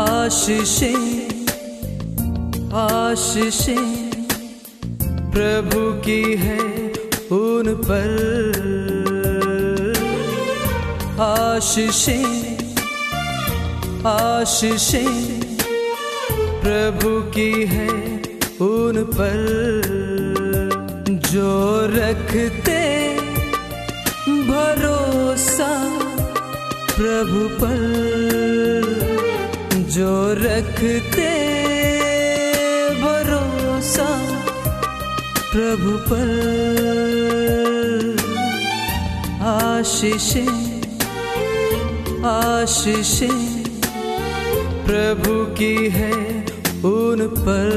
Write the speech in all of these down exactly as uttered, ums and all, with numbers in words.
आशीषे आशीषे प्रभु की है उन पर, आशीषे आशीषे प्रभु की है उन पर जो रखते भरोसा प्रभु पर, जो रखते भरोसा प्रभु पर. आशीषे आशीषे प्रभु की है उन पर.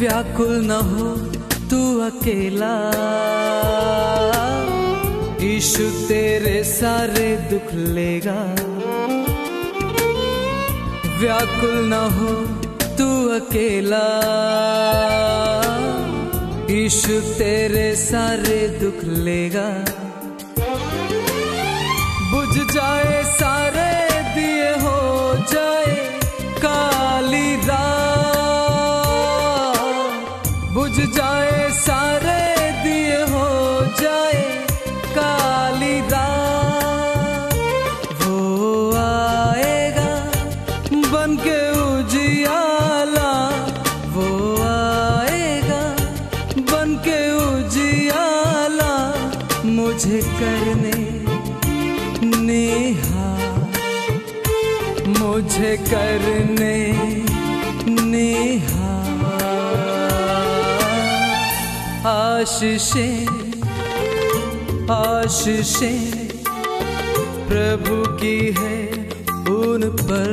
व्याकुल न हो तू अकेला, यीशु तेरे सारे दुख लेगा. व्याकुल न हो तू अकेला, यीशु तेरे सारे दुख लेगा. बुझ जाए सारे दिए, हो जाए काली रात, जाए सारे दिए, हो जाए काली रात. वो आएगा बन के उजियाला, वो आएगा बन के उजियाला, मुझे करने निहाल, मुझे करने निहाल. आशीषे आशीषे प्रभु की है उन पर.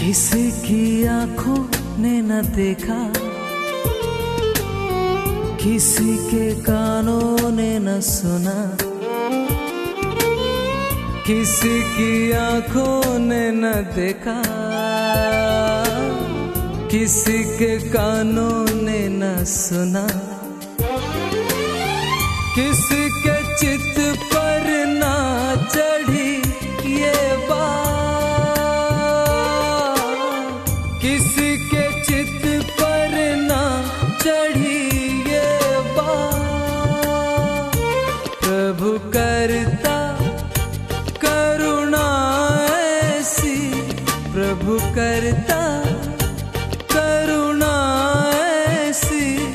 किसी की आंखों ने न देखा, किसी के कानों ने न सुना, किसी की आंखों ने न देखा, किसी के कानों ने न सुना, किसी के चित पर न चढ़ी ये बात, किसी के चित पर न चढ़ी ये बात। प्रभु करता करुणा ऐसी, प्रभु करता करुणा ऐसी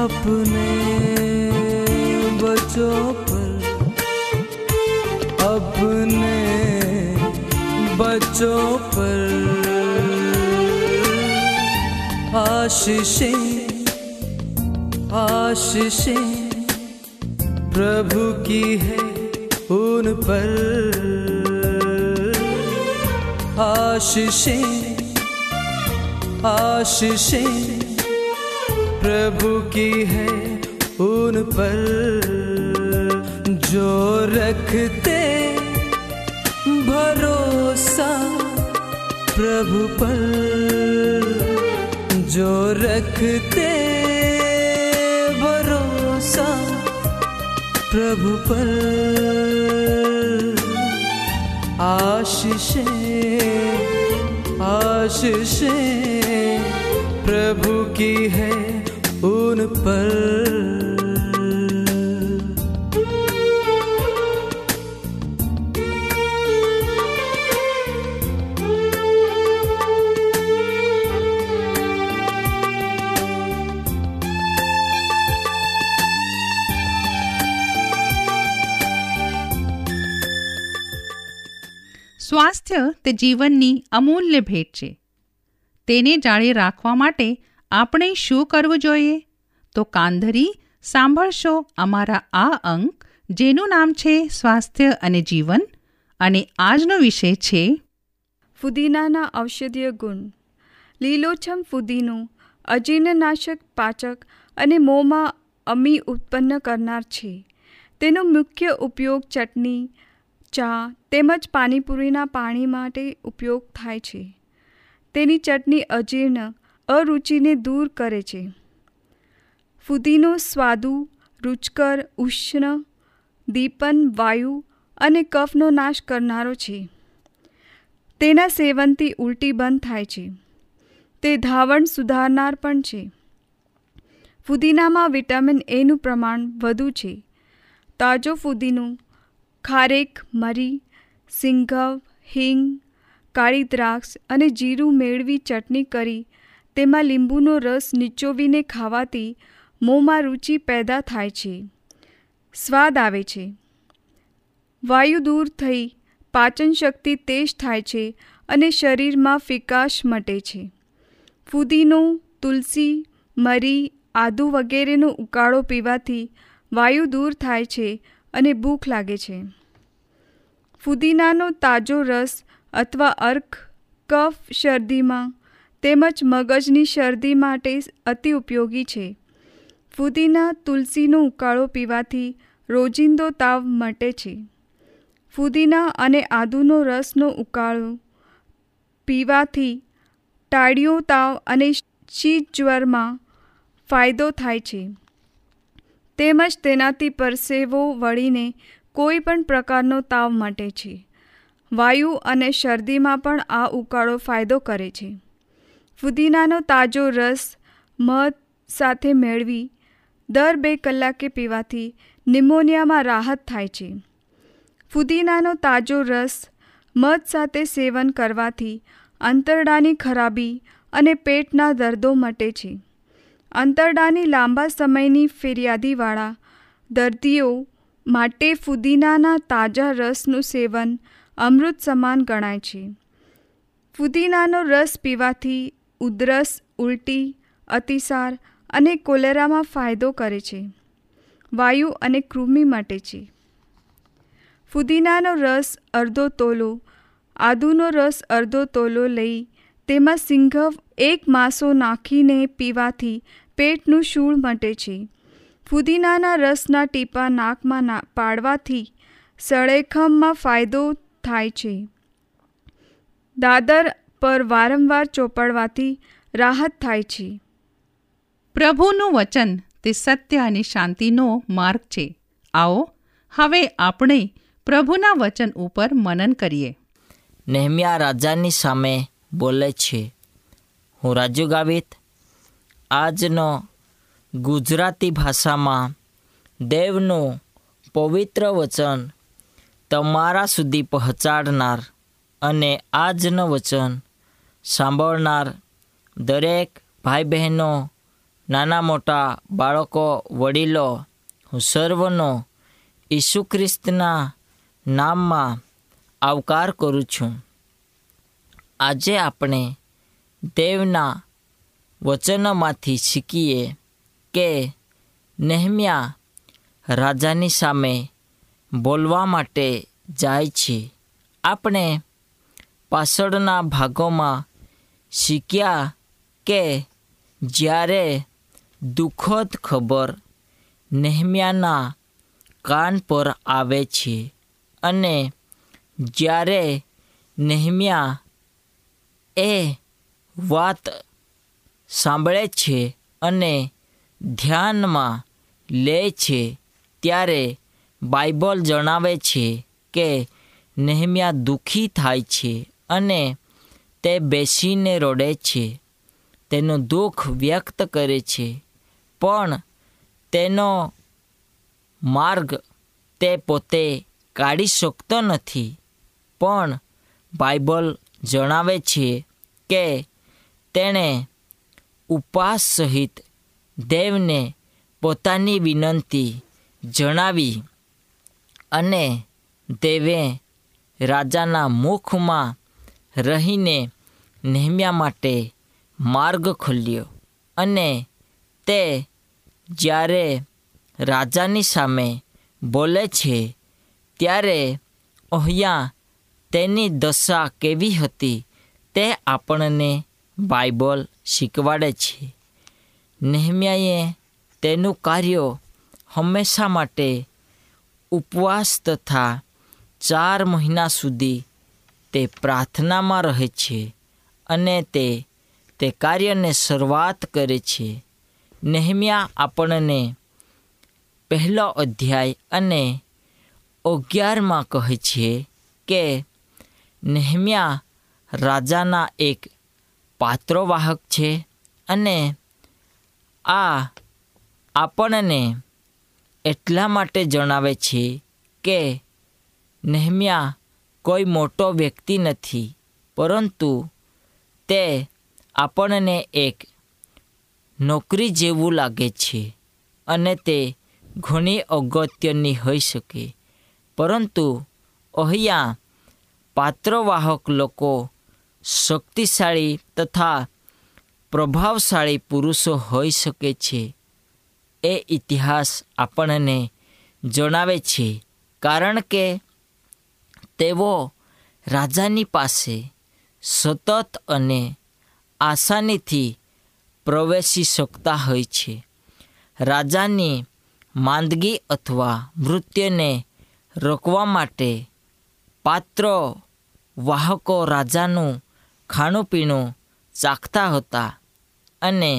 अपने बच्चों पर, अपने बच्चों पर। आशीषें आशीषें प्रभु की है उन पर, आशीषें आशीषें प्रभु की है उन पर, जो रखते भरोसा प्रभु पर, जो रखते भरोसा प्रभु पर। आशीषें आशीषें प्रभु की है उन पर। સ્વાસ્થ્ય તે જીવનની અમૂલ્ય ભેટ છે. તેને જાળે રાખવા માટે આપણે શું કરવું જોઈએ? તો કાંધરી સાંભળશો અમારા આ અંક, જેનું નામ છે સ્વાસ્થ્ય અને જીવન, અને આજનો વિષય છે ફુદીનાના ઔષધીય ગુણ. લીલોછમ ફુદીનું અજીર્ણનાશક, પાચક અને મોંમાં અમી ઉત્પન્ન કરનાર છે. તેનો મુખ્ય ઉપયોગ ચટણી, ચા તેમજ પાણીપુરીના પાણી માટે ઉપયોગ થાય છે. તેની ચટણી અજીર્ણ અરુચિને દૂર કરે છે. ફુદીનો સ્વાદુ, રુચકર, ઉષ્ણ, દીપન, વાયુ અને કફનો નાશ કરનારો છે. તેના સેવનથી ઉલટી બંધ થાય છે. તે ધાવણ સુધારનાર પણ છે. ફુદીનામાં વિટામિન એનું પ્રમાણ વધુ છે. તાજો ફુદીનું ખારેક, મરી, સિંઘવ, હિંગ, કાળી દ્રાક્ષ અને જીરું મેળવી ચટણી કરી તેમાં લીંબુનો રસ નિચોવીને ખાવાથી મોંમાં રુચિ પેદા થાય છે, સ્વાદ આવે છે, વાયુ દૂર થઈ પાચન શક્તિ તેજ થાય છે અને શરીરમાં ફિકાશ મટે છે. ફુદીનો, તુલસી, મરી, આદુ વગેરેનો ઉકાળો પીવાથી વાયુ દૂર થાય છે અને ભૂખ લાગે છે. ફુદીનાનો તાજો રસ અથવા અર્ક કફ શરદીમાં તેમજ મગજની શરદી માટે અતિ ઉપયોગી છે. ફુદીના તુલસીનો ઉકાળો પીવાથી રોજિંદો તાવ મટે છે. ફુદીના અને આદુનો રસનો ઉકાળો પીવાથી ટાળિયો તાવ અને શીત જ્વરમાં ફાયદો થાય છે. તેમજ તેનાથી પરસેવો વળીને કોઈ પણ પ્રકારનો તાવ મટે છે. વાયુ અને શરદીમાં પણ આ ઉકાળો ફાયદો કરે છે. ફુદીનાનો તાજો રસ મધ સાથે મેળવી દર બે કલાકે પીવાથી ન્યુમોનિયામાં રાહત થાય છે. ફુદીનાનો તાજો રસ મધ સાથે સેવન કરવાથી આંતરડાની ખરાબી અને પેટના દર્દો મટે છે. આંતરડાની લાંબા સમયની ફરિયાદીવાળા દર્દીઓ માટે ફુદીનાના તાજા રસનું સેવન અમૃત સમાન ગણાય છે. ફુદીનાનો રસ પીવાથી ઉધરસ, ઉલટી, અતિસાર અને કોલેરામાં ફાયદો કરે છે. વાયુ અને કૃમિ મટે છે. ફુદીનાનો રસ અડધો તોલો, આદુનો રસ અડધો તોલો લઈ તેમાં સિંઘવ એક માસો નાખીને પીવાથી પેટનું શૂળ મટે છે. ફુદીનાના રસના ટીપાં નાકમાં પાડવાથી સળેખમમાં ફાયદો थाय छे। दाદર पर वारंवार ચોપડવાથી રાહત થાય છે। પ્રભુનું વચન તે સત્ય અને શાંતિનો માર્ગ છે। આવો હવે આપણે પ્રભુના વચન ઉપર મનન કરીએ। નહેમ્યા રાજાની સામે બોલે છે। હું રાજુ ગાવિત આજનો ગુજરાતી ભાષામાં દેવનું પવિત્ર વચન તમારા સુધી પહોંચાડનાર અને આજનું વચન સાંભળનાર દરેક ભાઈ બહેનો, નાના મોટા બાળકો, વડીલો, હું સર્વનો ઈસુ ખ્રિસ્તના નામમાં આવકાર કરું છું। આજે આપણે દેવના વચનમાંથી શીખીએ કે નહેમ્યા રાજાની સામે બોલવા માટે જાય છે। આપણે પાછળના ભાગોમાં શીખ્યા કે જ્યારે દુઃખદ ખબર નહેમ્યાના કાન પર આવે છે અને જ્યારે નહેમ્યા એ વાત સાંભળે છે અને ધ્યાનમાં લે છે, ત્યારે બાઇબલ જણાવે છે કે નહેમ્યા દુઃખી થાય છે અને તે બેસીને રડે છે। તેનું દુઃખ વ્યક્ત કરે છે, પણ તેનો માર્ગ તે પોતે કાઢી શકતો નથી। પણ બાઇબલ જણાવે છે કે તેણે ઉપવાસ સહિત દેવને પોતાની વિનંતી જણાવી અને દેવે રાજાના મુખમાં રહીને નહેમ્યા માટે માર્ગ ખોલ્યો અને તે જ્યારે રાજાની સામે બોલે છે ત્યારે અહીંયા તેની દશા કેવી હતી તે આપણને બાઇબલ શીખવાડે છે। નહેમ્યાએ તેનું કાર્ય હંમેશા માટે ઉપવાસ તથા ચાર મહિના સુધી તે પ્રાર્થનામાં રહે છે અને તે તે કાર્યને શરૂઆત કરે છે। નહેમ્યા આપણને પહેલો અધ્યાય અને અગિયારમાં કહે છે કે નહેમ્યા રાજાના એક પાત્રવાહક છે અને આ આપણને એટલા માટે જણાવે છે કે નહેમ્યા કોઈ મોટો વ્યક્તિ નથી, પરંતુ તે આપણને એક નોકરી જેવું લાગે છે અને તે ઘણી અગત્યની હોઈ શકે। પરંતુ અહીંયા પાત્રવાહક લોકો શક્તિશાળી તથા પ્રભાવશાળી પુરુષો હોઈ શકે છે એ ઇતિહાસ આપણને જણાવે છે, કારણ કે તેઓ રાજાની પાસે સતત અને આસાનીથી પ્રવેશી શકતા હોય છે। રાજાની માંદગી અથવા મૃત્યુને રોકવા માટે પાત્ર વાહકો રાજાનું ખાણું પીણું ચાખતા હતા અને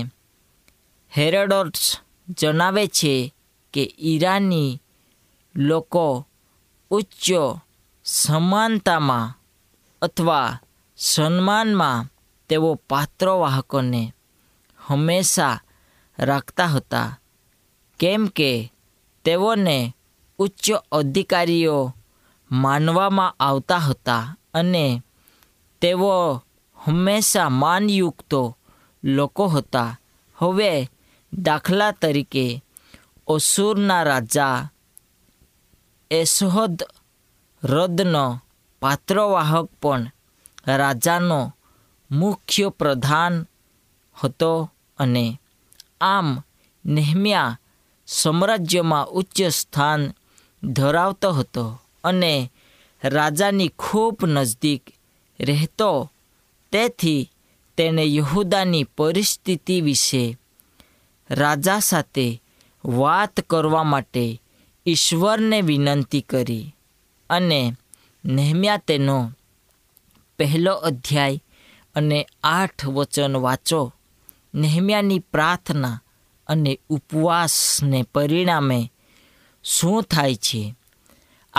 હેરોડોટ્સ જણાવે છે કે ઈરાની લોકો ઉચ્ચ સમાનતામાં અથવા સન્માનમાં તેઓ પાત્રવાહકોને હંમેશા રાખતા હતા, કેમ કે તેઓને ઉચ્ચ અધિકારીઓ માનવામાં આવતા હતા અને તેઓ હંમેશા માનયુક્તો લોકો હતા। હવે દાખલા તરીકે અસુરના રાજા એસહોદ રદનો પાત્રવાહક પણ રાજાનો મુખ્ય પ્રધાન હતો અને આમ નહેમ્યા સામ્રાજ્યમાં ઉચ્ચ સ્થાન ધરાવતો હતો અને રાજાની ખૂબ નજીક રહેતો, તેથી તેને યહૂદાની પરિસ્થિતિ વિશે રાજા સાથે વાત કરવા માટે ઈશ્વરને વિનંતી કરી અને नहम्या तेनो पहलो अध्याय अने आठ वचन वाँचो। नहम्यानी प्रार्थना अने उपवासने परिणामे शूँ थाय छे।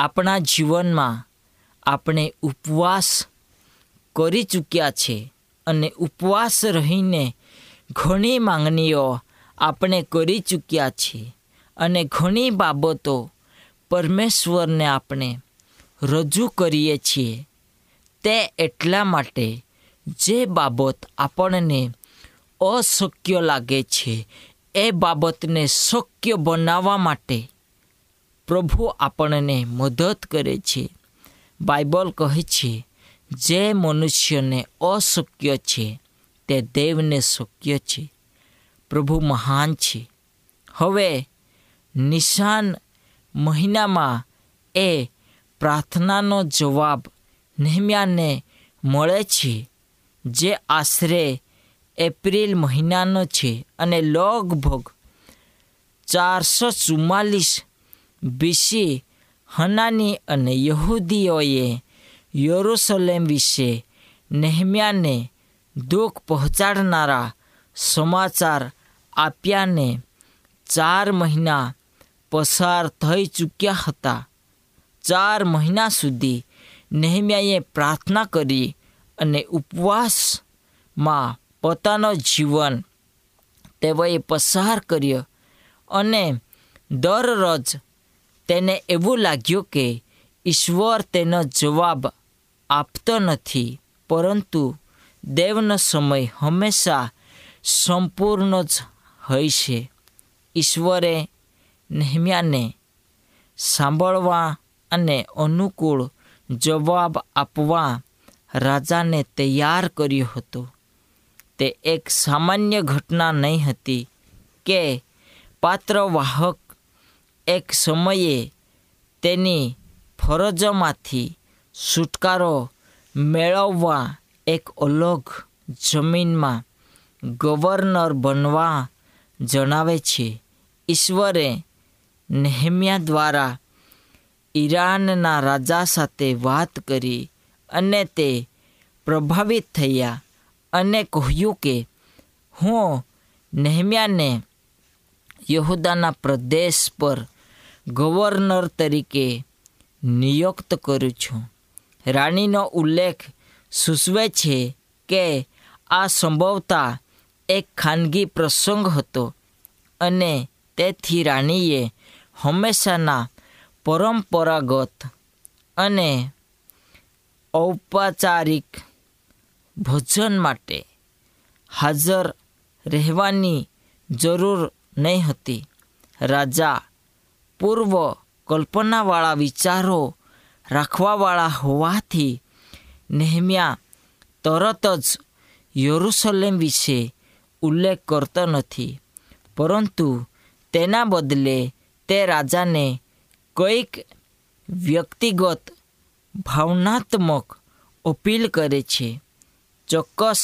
आपणा जीवनमां आपणे उपवास करी चूक्या छे अने उपवास रहीने घणी मांगणीओ आपणे करी चूक्या छे अने घणी बाबतो परमेश्वरने आपणे रजू करीए छीए। ते एटला माटे जे बाबत आपणने अशक्य लागे छे ए बाबतने शक्य बनावा माटे प्रभु आपणने मदद करे छे। बाइबल कहे छे जे मनुष्यने अशक्य छे ते देवने शक्य छे। प्रभु महान छे। हवे निशान महीनामां ए प्रार्थनानो जवाब नहम्याने मळे छे, जे आश्रे एप्रिल महीनानो छे अने लगभग चार सौ चुम्मालीस बीसी हनानी अने यहूदीओए यरूशलेम विषे नहम्याने दुख पहोंचाडनारा समाचार आप्याने चार महीना पसार थई चूक्या हता। चार महीना सुधी नहम्याए प्रार्थना करी अने उपवास मां पोतानो जीवन तेवोए पसार कर्यो अने दररोज तेने एवुं लाग्यो के ईश्वर तेनो जवाब आपतो नथी, परंतु देवनो समय हमेशा संपूर्ण ज होय छे। ईश्वरे नहम्याने सांभळवा अने अनुकूल जवाब आपवा राजा ने तैयार कर्यो हतो। ते एक सामान्य घटना नहीं हती के पात्रवाहक एक समये तेनी फरजमांथी छुटकारो मेळववा एक अलग जमीन में गवर्नर बनवा जणावे छे। ईश्वरे नहम्या द्वारा ઈરાનના રાજા સાથે વાત કરી અને તે પ્રભાવિત થયા અને કહ્યું કે હું નહેમ્યાને યહૂદાના પ્રદેશ પર ગવર્નર તરીકે નિયુક્ત કરું છું। રાણીનો ઉલ્લેખ સૂચવે છે કે આ સંભવતઃ એક ખાનગી પ્રસંગ હતો અને તેથી રાણીએ હંમેશાના परंपरागत अने औपचारिक भोजन माटे हाजर रहेवानी जरूर नहीं हती। राजा पूर्व कल्पनावाला विचारो राखवावाला होवाथी नहम्या तरत ज यरूशलेम विषे उल्लेख करतो नथी, परंतु तेना बदले ते राजाने कोईक व्यक्तिगत भावनात्मक अपील करे छे। चोक्कस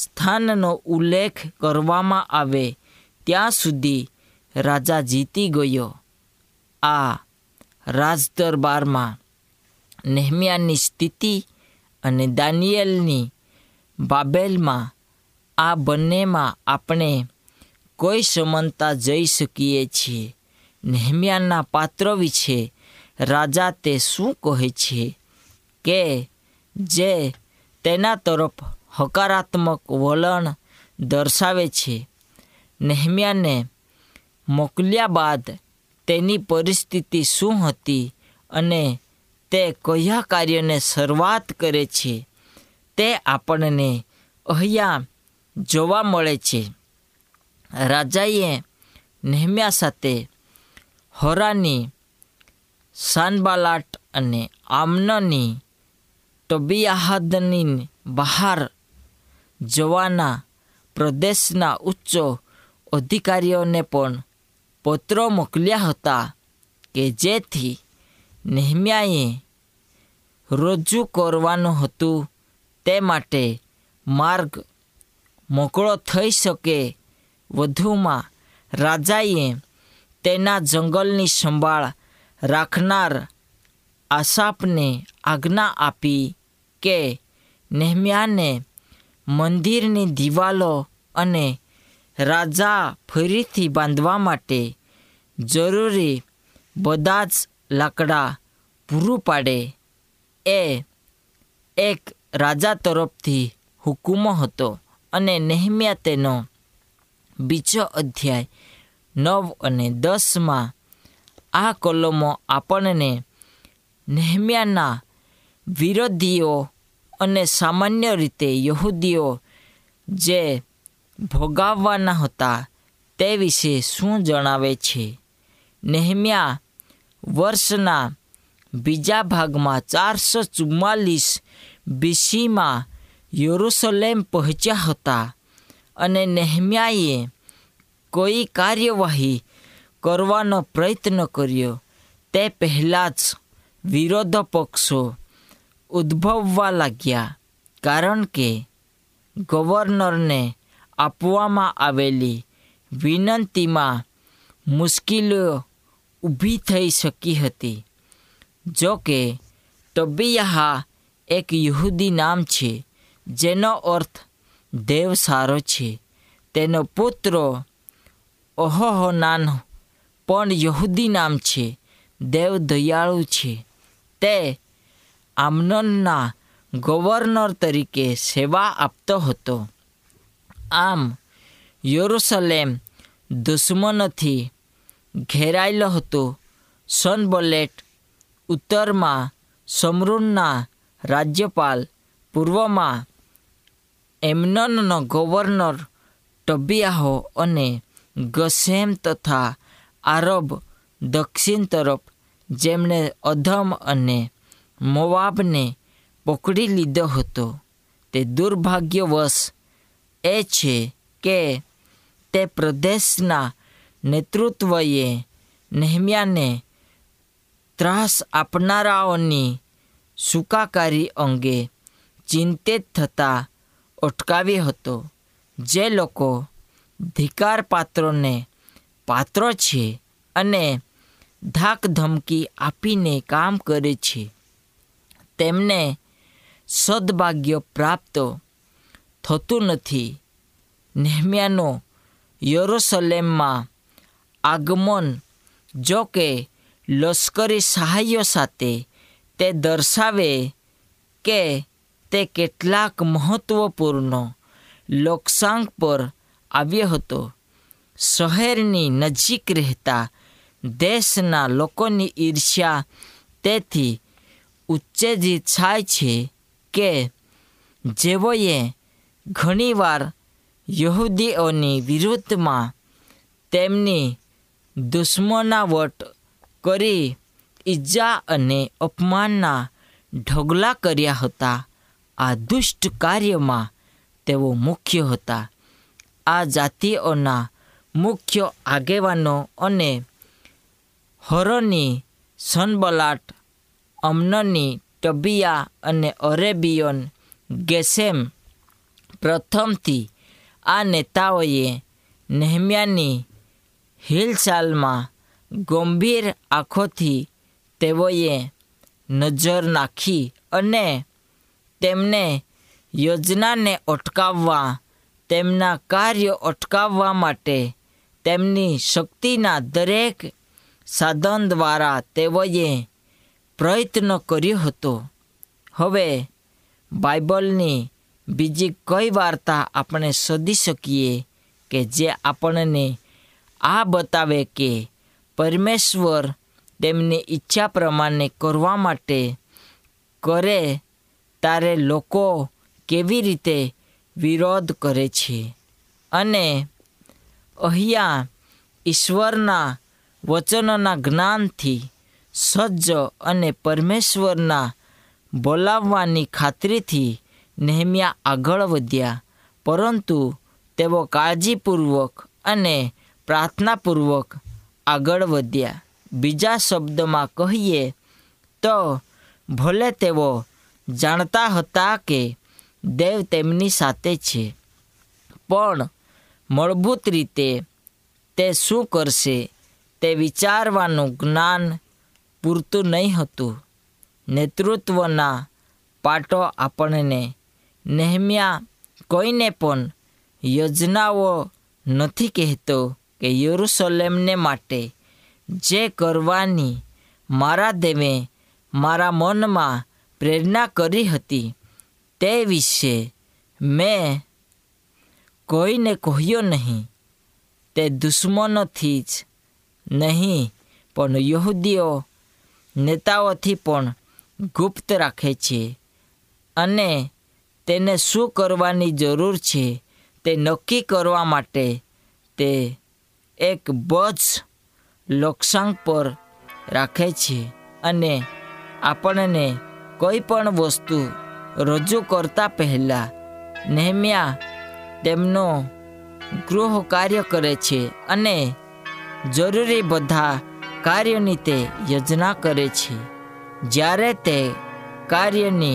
स्थाननो उल्लेख करवामां आवे त्यां सुधी राजा जीती गयो। आ राजदरबारमां नहम्यानी स्थिति अने दानियेलनी बाबेलमां आ बन्नेमां आपणे कोई समानता जोई सकीए छीए। नहम्याना पात्र विषे राजा ते शू कहे छे के जे तेना तरफ हकारात्मक वलण दर्शावे छे। नहम्याने मोकल्या बाद तेनी परिस्थिति शू हती अने ते कया कार्यने शरूआत करे छे ते आपणने अहिया जोवा मळे छे। राजाए नहम्या साथे होरानी सानबालाट अने आमननी टबियाहदनी बहार जवाना प्रदेशना उच्च अधिकारीओने पण पत्रो मोकल्या हता के जेथी नहम्याए रजू करवानुं हतुं ते माटे मार्ग मोकळो थई सके। वधुमां राजाए तेना जंगलनी संभाळ राखनार આસાપને આજ્ઞા આપી કે નહેમ્યાને મંદિરની દિવાલો અને રાજા ફરીથી બાંધવા માટે જરૂરી બધા જ લાકડા પૂરું પાડે એ એક રાજા તરફથી હુકુમ હતો અને નહેમ્યા તેનો બીજો અધ્યાય નવ અને દસમાં આ કલમો આપણને નહેમ્યાના વિરોધીઓ અને સામાન્ય રીતે યહૂદીઓ જે ભોગાવવાના હતા તે વિશે શું જણાવે છે। નહેમ્યા વર્ષના બીજા ભાગમાં ચારસો ચુમ્માલીસ બીસીમાં યરૂશલેમ પહોંચ્યા હતા અને નહેમ્યાએ કોઈ કાર્યવાહી કરવાનો પ્રયત્ન કર્યો તે પહેલાં જ વિરોધ પક્ષો ઉદ્ભવવા લાગ્યા કારણ કે ગવર્નરને આપવામાં આવેલી વિનંતીમાં મુશ્કેલીઓ ઊભી થઈ શકી હતી। જો કે તબિયાહ એક યહૂદી નામ છે જેનો અર્થ દેવ સારો છે। તેનો પુત્ર ઓહોહોનાન પણ યહૂદી નામ છે, દેવ દયાળુ છે। તે આમ્નોનના ગવર્નર તરીકે સેવા આપતો હતો। આમ યરૂશલેમ દુશ્મનોથી ઘેરાયેલો હતો। સનબલેટ ઉત્તરમાં સમરૂનના રાજ્યપાલ, પૂર્વમાં એમ્નોનનો ગવર્નર ટબિયાહો અને ગશેમ તથા આરબ દક્ષિણ તરફ જેમણે અધમ અને મોવાબને પકડી લીધો હતો। તે દુર્ભાગ્યવશ એ છે કે તે પ્રદેશના નેતૃત્વએ નહેમ્યાને ત્રાસ આપનારાઓની સુકાકારી અંગે ચિંતિત થતાં અટકાવ્યો હતો। જે લોકો ધિકારપાત્રોને પાત્રો છે અને ધાકધમકી આપીને કામ કરે છે તેમને સદભાગ્ય પ્રાપ્ત થતું નથી। નહેમ્યાનો યરૂશલેમમાં આગમન જો કે લશ્કરી સહાયો સાથે તે દર્શાવે કે તે કેટલાક મહત્ત્વપૂર્ણ લોકસાંગ પર આવ્યો હતો। શહેરની નજીક રહેતા દેશના લોકોની ઈર્ષ્યા તેથી ઉત્તેજિત થાય છે કે જેઓએ ઘણીવાર યહૂદીઓની વિરુદ્ધમાં તેમની દુશ્મનાવટ કરી ઈજા અને અપમાનના ઢગલા કર્યા હતા। આ દુષ્ટ કાર્યમાં તેઓ મુખ્ય હતા। આ જાતિઓના મુખ્ય આગેવાનો અને હરોની, સનબલાટ, અમ્નની, ટબિયા અને અરેબિયન ગેશેમ પ્રથમથી આ નેતાઓએ નહેમ્યાની હિલચાલમાં ગંભીર આંખોથી તેઓએ નજર નાખી અને તેમને યોજનાને અટકાવવા, તેમના કાર્યો અટકાવવા માટે તેમની શક્તિના દરેક સાધન દ્વારા તેઓએ પ્રયત્ન કર્યો હતો। હવે બાઇબલની બીજી કઈ વાર્તા આપણે શોધી શકીએ કે જે આપણને આ બતાવે કે પરમેશ્વર તેમની ઈચ્છા પ્રમાણે કરવા માટે કરે ત્યારે લોકો કેવી રીતે વિરોધ કરે છે। અને અહીંયા ઈશ્વરના વચનના જ્ઞાનથી સજ્જ અને પરમેશ્વરના બોલાવવાની ખાતરીથી નહેમ્યા આગળ વધ્યા, પરંતુ તેઓ કાળજીપૂર્વક અને પ્રાર્થનાપૂર્વક આગળ વધ્યા। બીજા શબ્દમાં કહીએ તો ભલે તેઓ જાણતા હતા કે દેવ તેમની સાથે છે, પણ મૂળભૂત રીતે તે શું કરશે તે વિચારવાનું જ્ઞાન પૂરતું નહીં હતું। नेतृत्वना पाठो आपने नेहम्या कोईने पण योजनाओं नहीं कहतो कि यरूशलेमने माटे जे करवानी मारा देवे मारा मन में प्रेरणा करी हती ते विषे मैं कोईने कह्यो नहीं। ते दुश्मनों थी ज नहीं पण यहूदीओ नेताओं थी पण गुप्त राखे छे अने तेने शू करवानी जरूर छे ते नक्की करवा माटे ते एक बोझ लोकसंग पर राखे छे अने आपने कोईपण वस्तु रजू करता पहला नेहम्या तेमनो गृह कार्य करे छे अने जरूरी बधा कार्यनी ते योजना करे छे। જ્યારે તે કાર્યની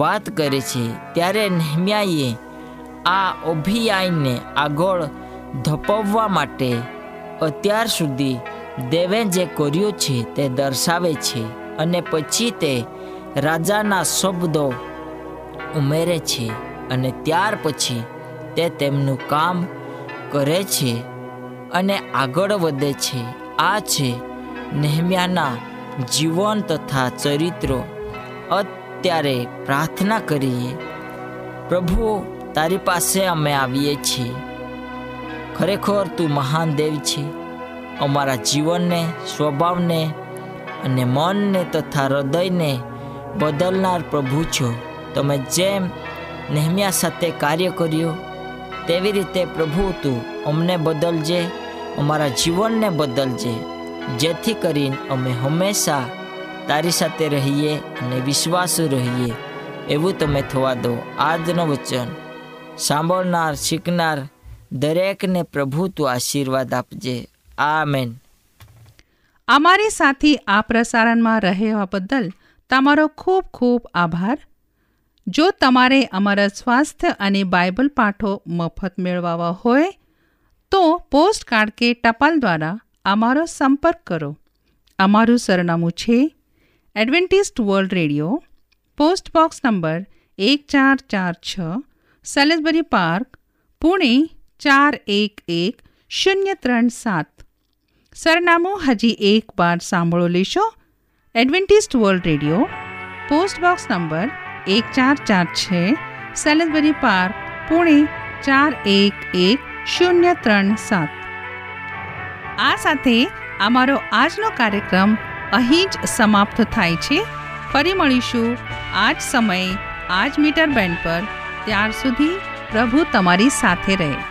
વાત કરે છે ત્યારે નહેમ્યાએ આ અભિયાનને આગળ ધપાવવા માટે અત્યાર સુધી દેવે જે કર્યું છે તે દર્શાવે છે અને પછી તે રાજાના શબ્દો ઉમેરે છે અને ત્યાર પછી તે તેમનું કામ કરે છે અને આગળ વધે છે। આ છે નહેમ્યાના जीवन तथा चरित्रों। अत्यारे प्रार्थना करिए। प्रभु तारी पासे अमे आवीए छे। खरेखर तू महान देव छे। अमारा जीवन ने स्वभाव ने अने मन ने तथा हृदय ने बदलनार प्रभु छो। तमे जेम नेहम्या साथे कार्य कर्यो तेवी रीते प्रभु तू अमने बदलजे अमारा जीवन ने बदलजे जेथी करीन अमे हमेशा तारी साथे रहीए अने विश्वासू रहीए एवं तमे थवा दो। आजनो वचन सांभळनार शीखनार दरेकने प्रभु तू आशीर्वाद आपजे। आमेन। अमारी साथी आ प्रसारण में रहेवा बदल तमारो खूब खूब आभार। जो तमारे अमरा स्वास्थ्य अने बाइबल पाठों मफत मेळवावा होय तो पोस्ट कार्ड के टपाल द्वारा अमारो संपर्क करो। अमारू सरनामू छे Adventist world radio, post box number एक चार चार छ, सैलेसबरी पार्क, पुणे चार एक एक शून्य त्रण सात। सरनामू हजी एक बार सांभळो लेशो। Adventist world radio, post box number एक चार चार छ, सैलेसबरी पार्क, पुणे चार एक एक शून्य त्रण सात। આ સાથે અમારો આજનો કાર્યક્રમ અહીં જ સમાપ્ત થાય છે। ફરી મળીશું આ જ સમયે આ જ મીટર બેન્ડ પર। ત્યાર સુધી પ્રભુ તમારી સાથે રહે।